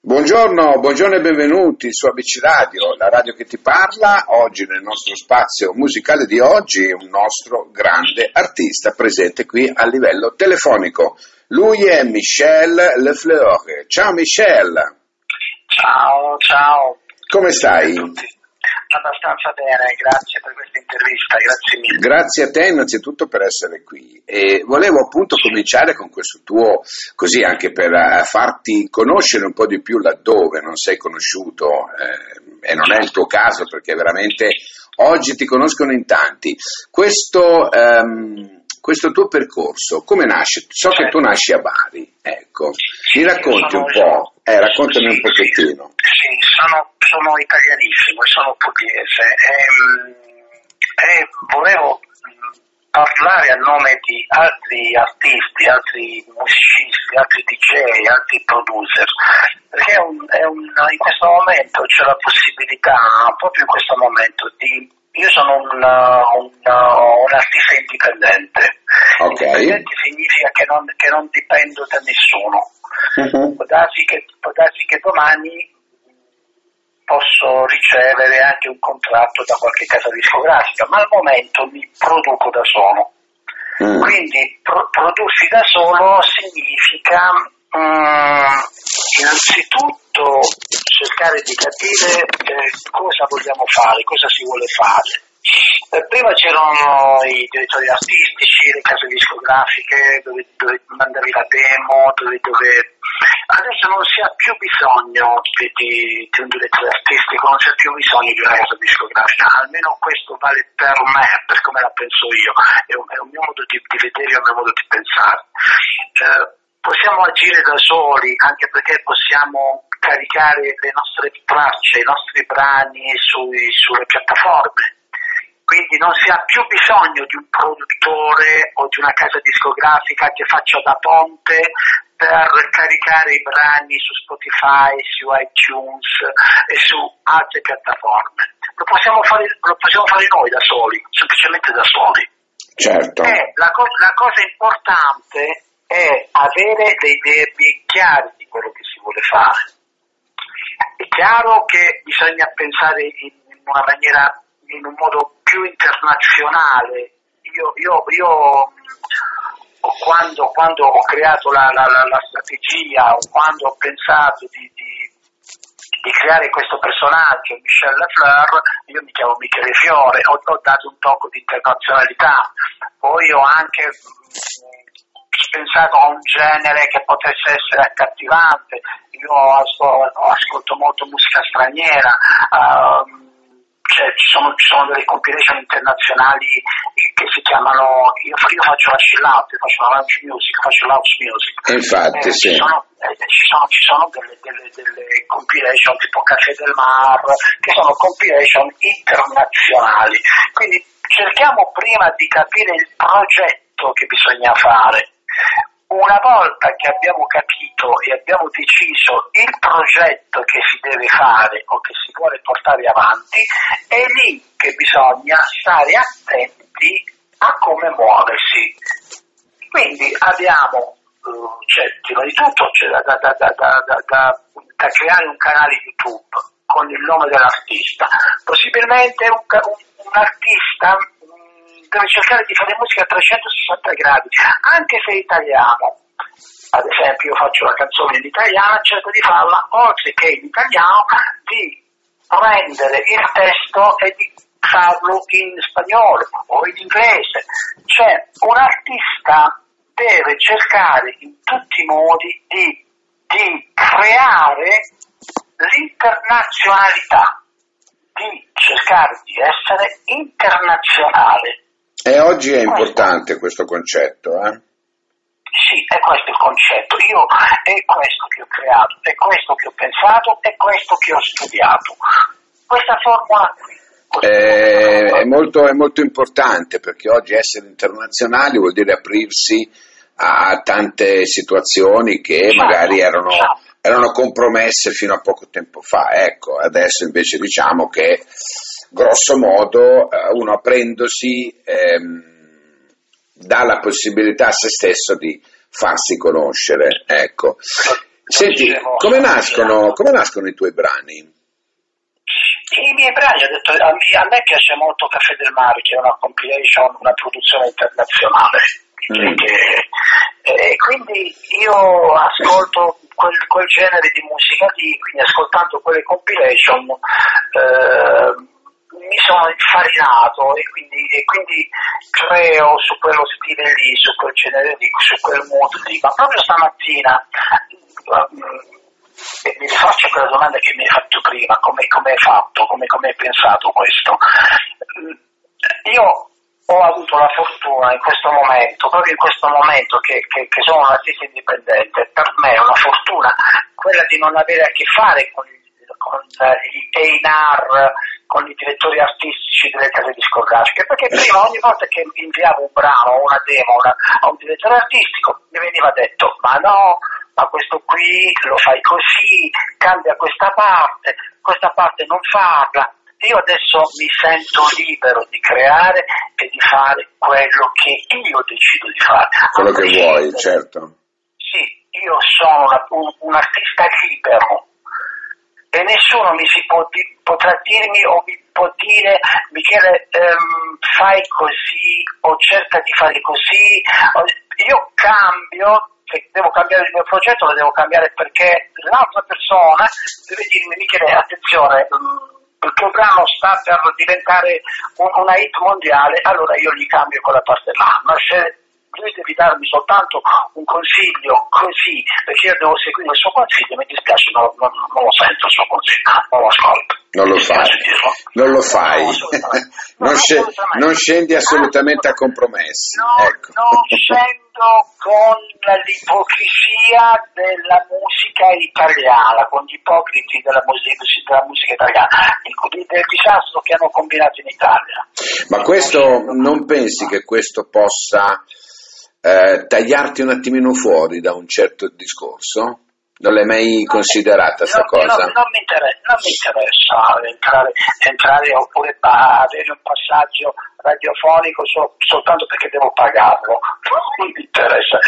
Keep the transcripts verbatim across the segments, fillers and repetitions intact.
Buongiorno, buongiorno e benvenuti su A B C Radio, la radio che ti parla. Oggi nel nostro spazio musicale di oggi un nostro grande artista presente qui a livello telefonico. Lui è Michel Le Fleur. Ciao Michel. Ciao, ciao. Come stai? Ciao a tutti. Abbastanza bene, grazie per questa intervista, grazie mille. Grazie a te innanzitutto per essere qui e volevo appunto sì. cominciare con questo tuo, così anche per farti conoscere un po' di più laddove non sei conosciuto eh, e non è il tuo caso perché veramente oggi ti conoscono in tanti, questo, ehm, questo tuo percorso, come nasce? So certo. che tu nasci a Bari, ecco, mi racconti un po', eh, raccontami un pochettino. Sì, sono sono italianissimo e sono pugliese e, e volevo parlare a nome di altri artisti, altri musicisti, altri D J, altri producer, perché è un, è un, in questo momento c'è la possibilità, proprio in questo momento, di io sono un, un, un artista indipendente, okay. Indipendente significa che non, che non dipendo da nessuno, uh-huh. può darsi che, può darsi che domani posso ricevere anche un contratto da qualche casa discografica, ma al momento mi produco da solo. Mm. Quindi pro- prodursi da solo significa um, innanzitutto cercare di capire eh, cosa vogliamo fare, cosa si vuole fare. Prima c'erano i direttori artistici, le case discografiche dove, dove mandavi la demo, dove, dove... adesso non si ha più bisogno di, di, di un direttore artistico, non si ha più bisogno di una casa discografica, almeno questo vale per me, per come la penso io, è un, è un mio modo di, di vedere, è un mio modo di pensare. Eh, possiamo agire da soli anche perché possiamo caricare le nostre tracce, i nostri brani sui, sulle piattaforme. Quindi non si ha più bisogno di un produttore o di una casa discografica che faccia da ponte per caricare i brani su Spotify, su iTunes e su altre piattaforme. Lo possiamo fare, lo possiamo fare noi da soli, semplicemente da soli. Certo. E la, co- la cosa importante è avere le idee ben chiare di quello che si vuole fare. È chiaro che bisogna pensare in una maniera, in un modo più internazionale. Io, io, io quando, quando ho creato la, la, la strategia, o quando ho pensato di, di, di creare questo personaggio, Michel Le Fleur, io mi chiamo Michele Fiore, ho, ho dato un tocco di internazionalità, poi ho anche pensato a un genere che potesse essere accattivante, io ascolto molto musica straniera, um, Cioè, ci, sono, ci sono delle compilation internazionali che si chiamano, io, io faccio la chill out, io faccio la lounge music, faccio house music. Infatti, eh, sì. Ci sono, eh, ci sono, ci sono delle, delle, delle compilation tipo Café del Mar, che sono compilation internazionali. Quindi cerchiamo prima di capire il progetto che bisogna fare. Una volta che abbiamo capito e abbiamo deciso il progetto che si deve fare o che si vuole portare avanti, è lì che bisogna stare attenti a come muoversi. Quindi abbiamo, cioè, prima di tutto, cioè, da, da, da, da, da, da, da creare un canale YouTube con il nome dell'artista, possibilmente un, un, un artista deve cercare di fare musica a trecentosessanta gradi, anche se italiano. Ad esempio, io faccio la canzone in italiano, cerco di farla, oltre che in italiano, di prendere il testo e di farlo in spagnolo o in inglese. Cioè, un artista deve cercare in tutti i modi di, di creare l'internazionalità, di cercare di essere internazionale. E oggi è importante questo concetto, eh? Sì, è questo il concetto. Io è questo che ho creato, è questo che ho pensato, è questo che ho studiato. Questa formula qui. È, è, molto, è molto importante perché oggi essere internazionali vuol dire aprirsi a tante situazioni che certo, magari erano... Certo. erano compromesse fino a poco tempo fa, ecco, adesso invece diciamo che grosso modo uno aprendosi ehm, dà la possibilità a se stesso di farsi conoscere, ecco. Senti, come nascono, come nascono i tuoi brani? I miei brani, ho detto, a me, a me piace molto Café del Mar, che è una compilation, una produzione internazionale. Mm. Che, e quindi io ascolto quel, quel genere di musica lì, quindi ascoltando quelle compilation eh, mi sono infarinato e quindi, e quindi creo su quello stile lì, su quel genere lì, su quel mood lì. Ma proprio stamattina um, e mi faccio quella domanda che mi hai fatto prima, come hai fatto, come hai pensato questo. Io ho avuto la fortuna in questo momento, proprio in questo momento che, che, che sono un artista indipendente, per me è una fortuna quella di non avere a che fare con, con gli A and R, con i direttori artistici delle case discografiche, perché prima ogni volta che inviavo un brano, una demo una, a un direttore artistico mi veniva detto ma no, ma questo qui lo fai così, cambia questa parte, questa parte non farla. Io adesso mi sento libero di creare e di fare quello che io decido di fare. Quello che vuoi, certo. Sì, io sono una, un, un artista libero e nessuno mi si può di, potrà dirmi o mi può dire Michele ehm, fai così o cerca di fare così. Io cambio. Se devo cambiare il mio progetto lo devo cambiare perché l'altra persona deve dirmi Michele attenzione, il tuo brano sta per diventare una hit mondiale, allora io gli cambio quella parte là, ma se lui devi darmi soltanto un consiglio così, perché io devo seguire il suo consiglio, mi dispiace non, non, non lo sento il suo consiglio, non lo ascolto. Non lo fai, non lo fai, non, sc- non scendi assolutamente a compromessi. No, ecco. Non scendo con l'ipocrisia della musica italiana, con gli ipocriti della musica, della musica italiana, del disastro che hanno combinato in Italia. Ma questo, non pensi che questo possa eh, tagliarti un attimino fuori da un certo discorso? Non l'hai mai considerata questa no, cosa? No, non, mi interessa, non mi interessa entrare, entrare oppure avere un passaggio radiofonico sol- soltanto perché devo pagarlo. Non mi interessa.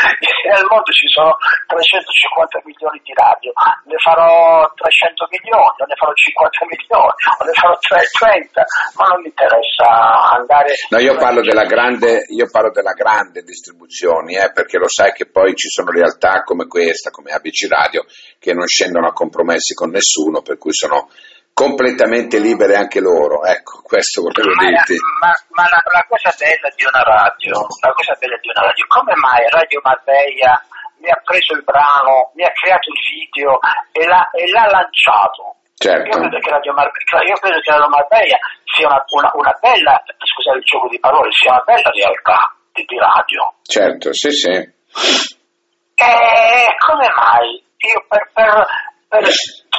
Nel mondo ci sono trecentocinquanta milioni di radio, ne farò trecento milioni, o ne farò cinquanta milioni, o ne farò trenta, ma non mi interessa andare. No, io parlo della grande, io parlo della grande distribuzione, eh, perché lo sai che poi ci sono realtà come questa, come A B C Radio, che non scendono a compromessi con nessuno, per cui sono completamente libere anche loro, ecco, questo volevo dirti. Ma, ma, ma la, la cosa bella di una radio, la cosa bella di una radio, come mai Radio Marbella mi ha preso il brano, mi ha creato il video e, la, e l'ha lanciato? Certo. Io credo che Radio Marbella, io credo che Radio Marbella sia una, una, una bella, scusate il gioco di parole, sia una bella realtà di, di radio. Certo, sì, sì. E come mai? Io per, per, per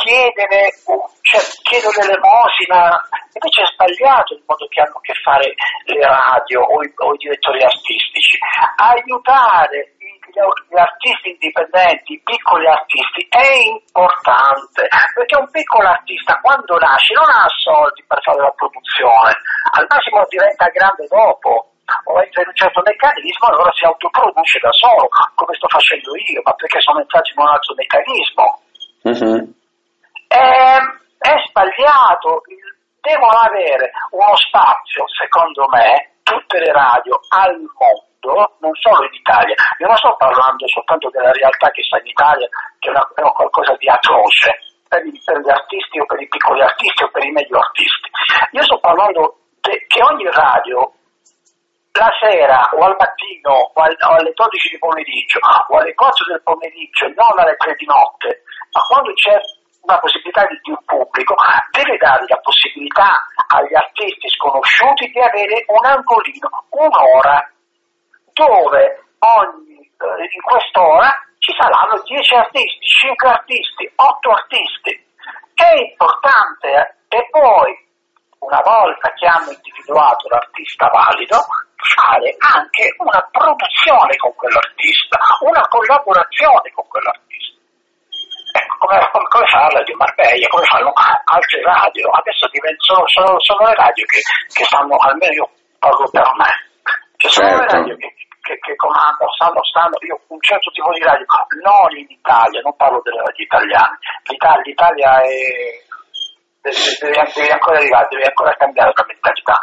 chiedere, cioè chiedo l'elemosina, invece è sbagliato il modo che hanno a che fare le radio o i, o i direttori artistici. Aiutare gli artisti indipendenti, i piccoli artisti, è importante, perché un piccolo artista quando nasce non ha soldi per fare la produzione, al massimo diventa grande dopo. O entra in un certo meccanismo, allora si autoproduce da solo, come sto facendo io, ma perché sono entrato in un altro meccanismo. Mm-hmm. È, è sbagliato, devono avere uno spazio, secondo me, tutte le radio al mondo, non solo in Italia. Io non sto parlando soltanto della realtà che sta in Italia, che è, una, è una qualcosa di atroce, per gli artisti o per i piccoli artisti o per i medio artisti. Io sto parlando de, che ogni radio la sera o al mattino o, al, o alle dodici di pomeriggio o alle quattro del pomeriggio, non alle tre di notte, ma quando c'è una possibilità di, di un pubblico deve dare la possibilità agli artisti sconosciuti di avere un angolino, un'ora dove ogni, in quest'ora ci saranno dieci artisti, cinque artisti, otto artisti. È importante. E poi una volta che hanno individuato l'artista valido, fare anche una produzione con quell'artista, una collaborazione con quell'artista. Ecco, come, come, come fa la Radio Marbella, come fanno altre radio. Adesso diventano, sono, sono le radio che, che fanno, almeno io parlo per me, che sono certo. Le radio che, che, che comanda, stanno, stanno, io un certo tipo di radio, non in Italia, non parlo delle radio italiane, l'Italia, l'Italia è, deve, deve ancora arrivare, deve ancora cambiare la mentalità,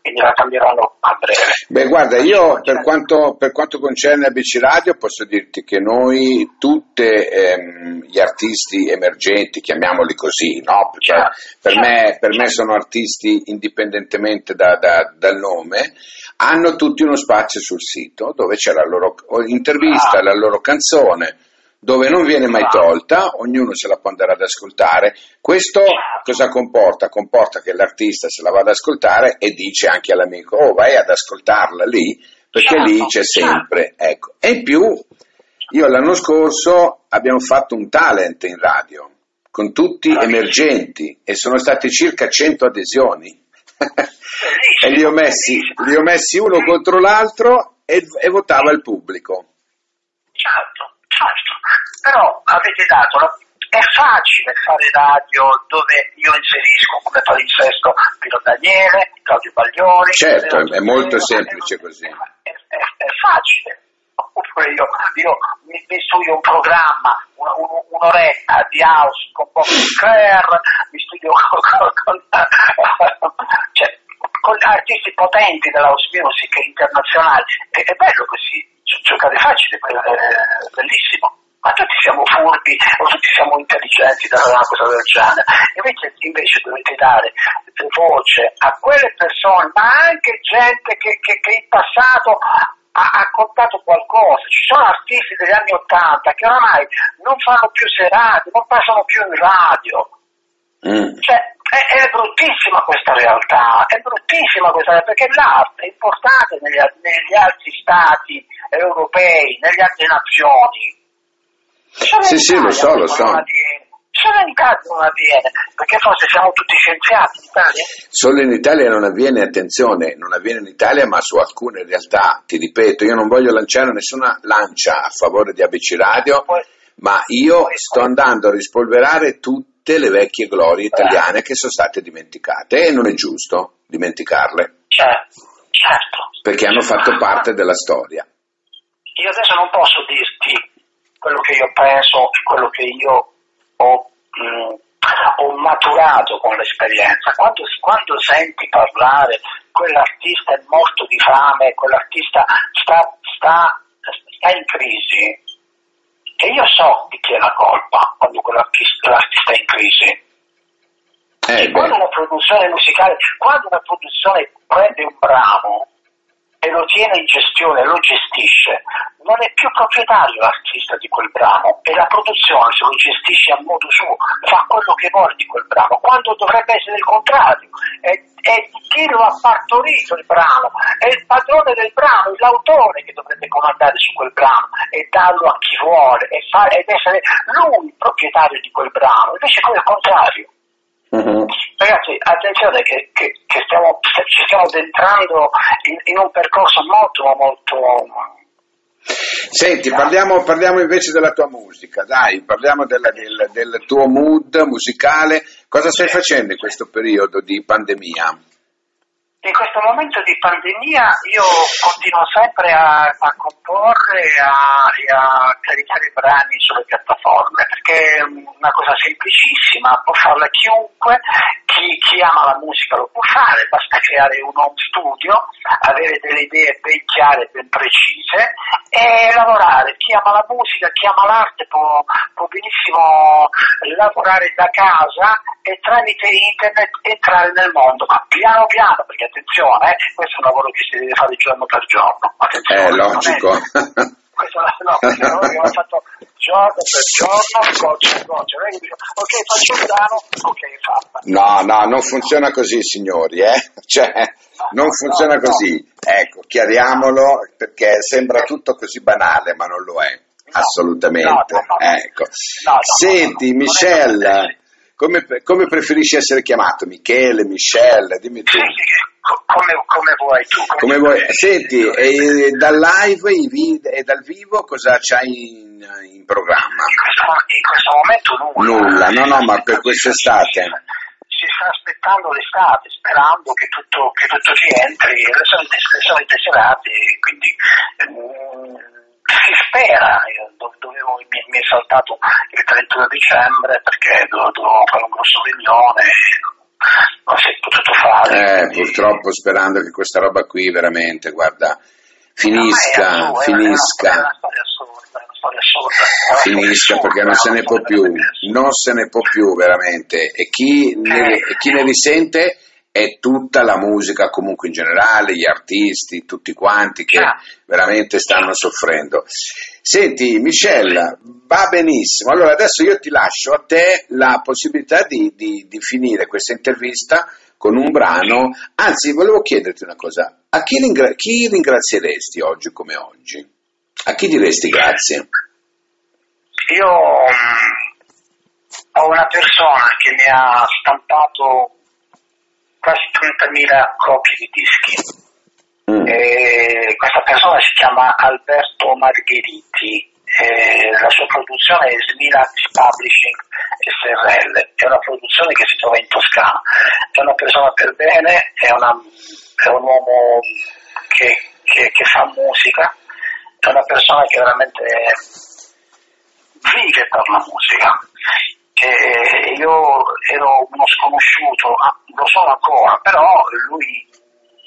quindi la cambieranno a breve. Beh, guarda, io per quanto, per quanto concerne A B C Radio posso dirti che noi tutti ehm, gli artisti emergenti, chiamiamoli così, no? Perché per me, per me sono artisti indipendentemente da, da, dal nome, hanno tutti uno spazio sul sito dove c'è la loro intervista, la loro canzone, dove non viene mai tolta, ognuno se la può andare ad ascoltare. Questo cosa comporta? Comporta che l'artista se la va ad ascoltare e dice anche all'amico: oh, vai ad ascoltarla lì, perché certo, lì c'è sempre, certo. Ecco. E in più, io l'anno scorso abbiamo fatto un talent in radio, con tutti emergenti, e sono state circa cento adesioni, e li ho messi, li ho messi uno contro l'altro e, e votava il pubblico. Certo, certo. Però avete dato, la... è facile fare radio dove io inserisco come palinsesto Pino Daniele, Claudio Baglioni. Certo, è molto semplice così. È, è, è facile. Oppure io, io mi, mi studio un programma, un, un, un'oretta di house con Bob Sinclair, mi studio con, con, con, cioè, con artisti potenti dell'house music internazionale. È, è bello così. Giocare facile, eh, bellissimo, ma tutti siamo furbi o tutti siamo intelligenti da una cosa del genere. Invece, invece dovete dare voce a quelle persone, ma anche gente che, che, che in passato ha, ha contato qualcosa. Ci sono artisti degli anni ottanta che oramai non fanno più serate, non passano più in radio. Mm. Cioè, è, è bruttissima questa realtà, è bruttissima questa realtà, perché l'arte è importante negli, negli altri stati europei, nelle altre nazioni. Sì, sì, lo so, lo so. Solo in Italia non avviene, perché forse siamo tutti scienziati in Italia. Solo in Italia non avviene, attenzione, non avviene in Italia, ma su alcune realtà, ti ripeto, io non voglio lanciare nessuna lancia a favore di A B C Radio, ma io sto andando a rispolverare tutte le vecchie glorie italiane che sono state dimenticate, e non è giusto dimenticarle. Certo, certo. Perché hanno fatto parte della storia. Io adesso non posso dirti quello che io penso, quello che io ho, mh, ho maturato con l'esperienza. Quando, quando senti parlare quell'artista è morto di fame, quell'artista sta, sta, sta in crisi, e io so di chi è la colpa quando quell'artista l'artista è in crisi. Eh, quando una produzione musicale, quando una produzione prende un brano e lo tiene in gestione, lo gestisce, non è più proprietario l'artista di quel brano, e la produzione se lo gestisce a modo suo, fa quello che vuole di quel brano, quando dovrebbe essere il contrario, è, è chi lo ha partorito il brano, è il padrone del brano, l'autore che dovrebbe comandare su quel brano e darlo a chi vuole, e fare, ed essere lui il proprietario di quel brano, invece come il contrario. Mm-hmm. Ragazzi, attenzione che, che, che stiamo, ci stiamo addentrando in, in un percorso molto, molto... Senti, parliamo, parliamo invece della tua musica, dai, parliamo della, del, del tuo mood musicale. Cosa stai facendo in questo periodo di pandemia? In questo momento di pandemia io continuo sempre a, a comporre e a, a caricare i brani sulle piattaforme, perché è una cosa semplicissima, può farla chiunque, chi, chi ama la musica lo può fare, basta creare un home studio, avere delle idee ben chiare, ben precise e lavorare. Chi ama la musica, chi ama l'arte può, può benissimo lavorare da casa e tramite internet entrare nel mondo, ma piano piano, perché attenzione, eh, questo è un lavoro che si deve fare giorno per giorno. Attenzione, eh, logico. Questo no, questo è un lavoro che ho fatto giorno per giorno, goccia per goccia. Ok, faccio un brano, ok, fatta. No, no, non funziona così, signori, eh? Cioè, non funziona così. Ecco, chiariamolo, perché sembra tutto così banale, ma non lo è, assolutamente. Ecco. Senti, Michel, come, come preferisci essere chiamato? Michele, Michel, dimmi tu. Come, come vuoi tu. Come come vuoi. Senti, e dal live e dal vivo cosa c'hai in, in programma? In questo, in questo momento nulla. Nulla, no, no, ma per quest'estate. Si sta aspettando l'estate, sperando che tutto, che tutto ci entri, sono, sono intenzionati, quindi um, si spera. Io dovevo, mi, mi è saltato il trentuno dicembre perché dovevo fare un grosso riunione, non si è potuto fare. Eh, quindi... Purtroppo sperando che questa roba qui veramente, guarda, finisca, no, finisca. Finisca perché non se ne può più, non se ne può più veramente, e chi ne, e chi ne risente è tutta la musica comunque in generale, gli artisti, tutti quanti che veramente stanno soffrendo. Senti Michelle, va benissimo, allora adesso io ti lascio a te la possibilità di, di, di finire questa intervista con un brano, anzi volevo chiederti una cosa, a chi, ringra- chi ringrazieresti oggi come oggi? A chi diresti grazie? Io ho una persona che mi ha stampato quasi trentamila copie di dischi. Mm. E questa persona si chiama Alberto Margheriti. E la sua produzione è Smilax Publishing S R L, è una produzione che si trova in Toscana. È una persona per bene, è, una, è un uomo che, che, che fa musica. È una persona che veramente vive per la musica. E io ero uno sconosciuto, lo sono ancora, però lui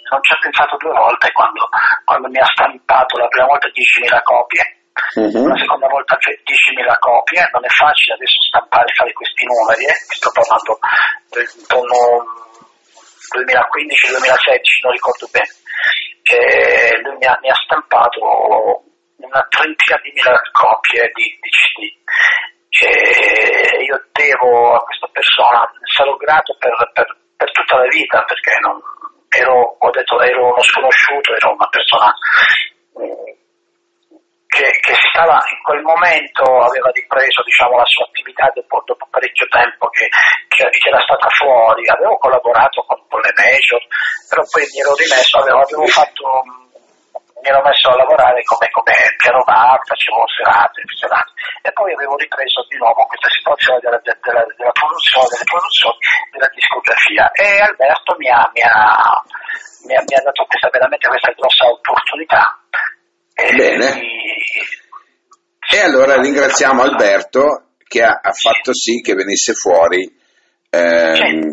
non ci ha pensato due volte quando, quando mi ha stampato la prima volta diecimila copie, uh-huh. La seconda volta diecimila copie. Non è facile adesso stampare e fare questi numeri, eh? Sto parlando del duemilaquindici duemilasedici, non ricordo bene. E lui mi ha, mi ha stampato una trentina di mila copie di, di C D, e io devo a questa persona, sarò grato per, per, per tutta la vita, perché non, ero, ho detto ero uno sconosciuto, ero una persona che, che stava in quel momento, aveva ripreso diciamo la sua attività dopo, dopo parecchio tempo che, che, che era stata fuori, avevo collaborato con, con le major, però poi mi ero rimesso, avevo, avevo fatto... mi ero messo a lavorare come, come piano bar, facevo serate, serate e poi avevo ripreso di nuovo questa situazione della, della, della produzione, delle produzioni, della discografia, e Alberto mi ha, mi ha, mi ha, mi ha dato questa, veramente questa grossa opportunità. E bene, mi... e allora ringraziamo Alberto che ha, ha fatto sì che venisse fuori ehm... certo.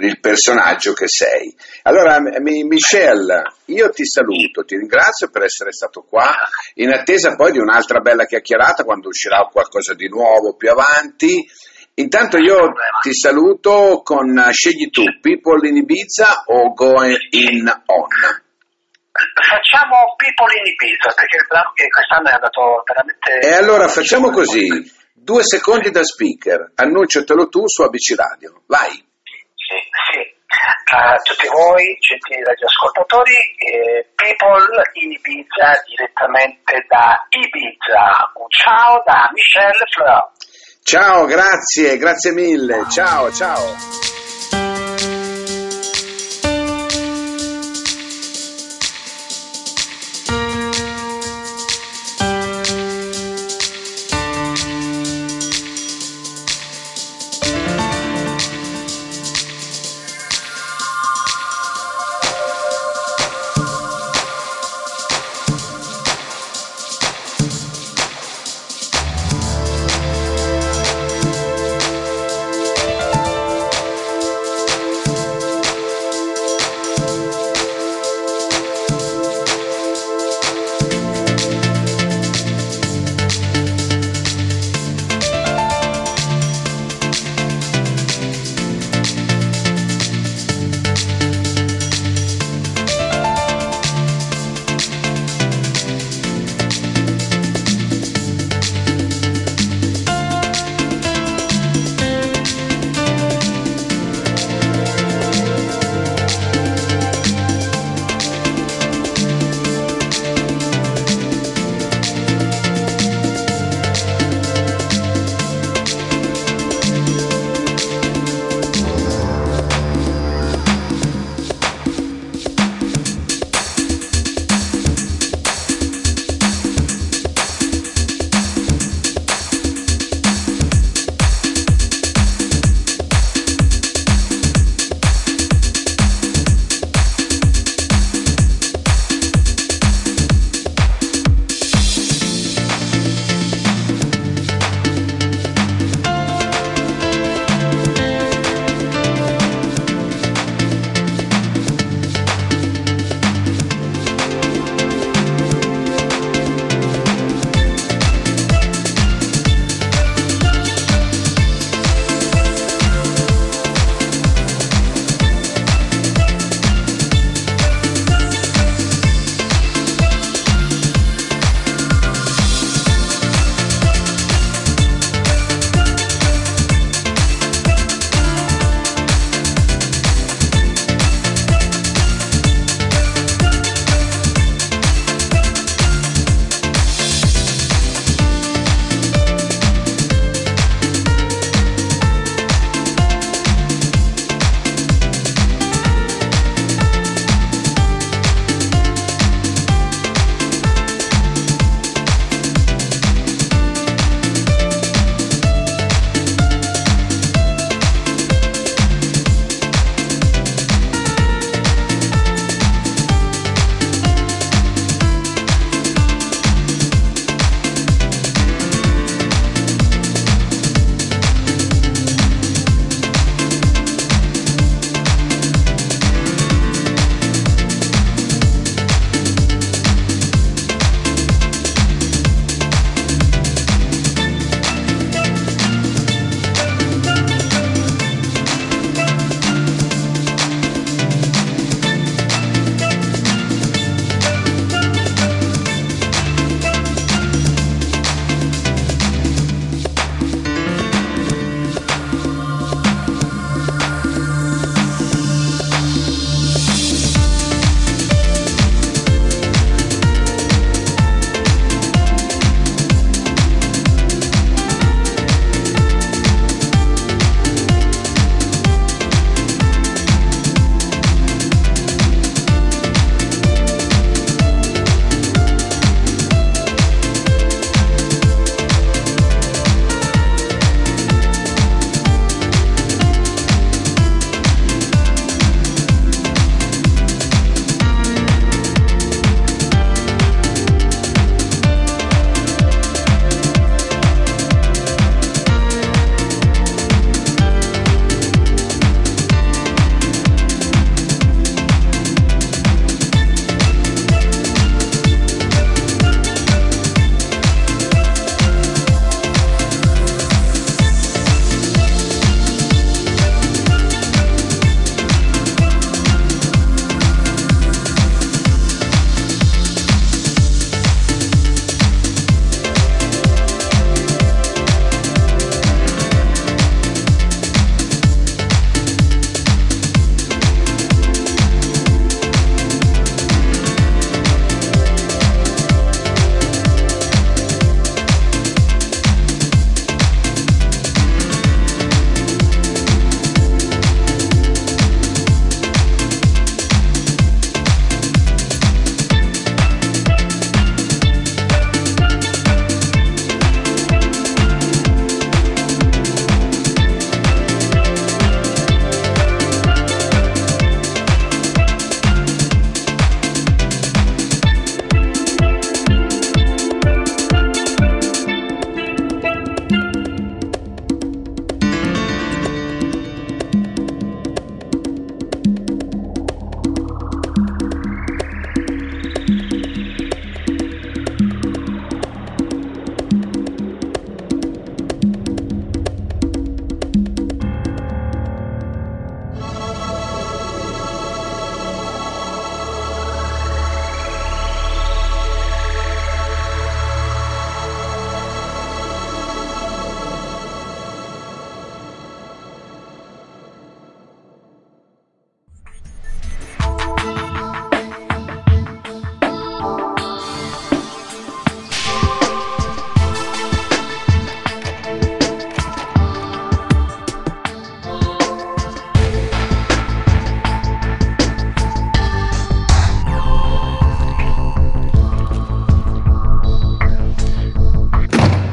Il personaggio che sei. Allora Michel, io ti saluto, ti ringrazio per essere stato qua, in attesa poi di un'altra bella chiacchierata quando uscirà qualcosa di nuovo più avanti. Intanto io ti saluto con scegli tu, People in Ibiza o Going In On. Facciamo People in Ibiza perché il brano che quest'anno è andato veramente. E allora facciamo così, due secondi da speaker, annunciatelo tu su A B C Radio, vai. Sì, sì. A tutti voi, gentili radioascoltatori, eh, People in Ibiza direttamente da Ibiza. Un ciao da Michel Le Fleur. Ciao, grazie, grazie mille. Ciao, ciao.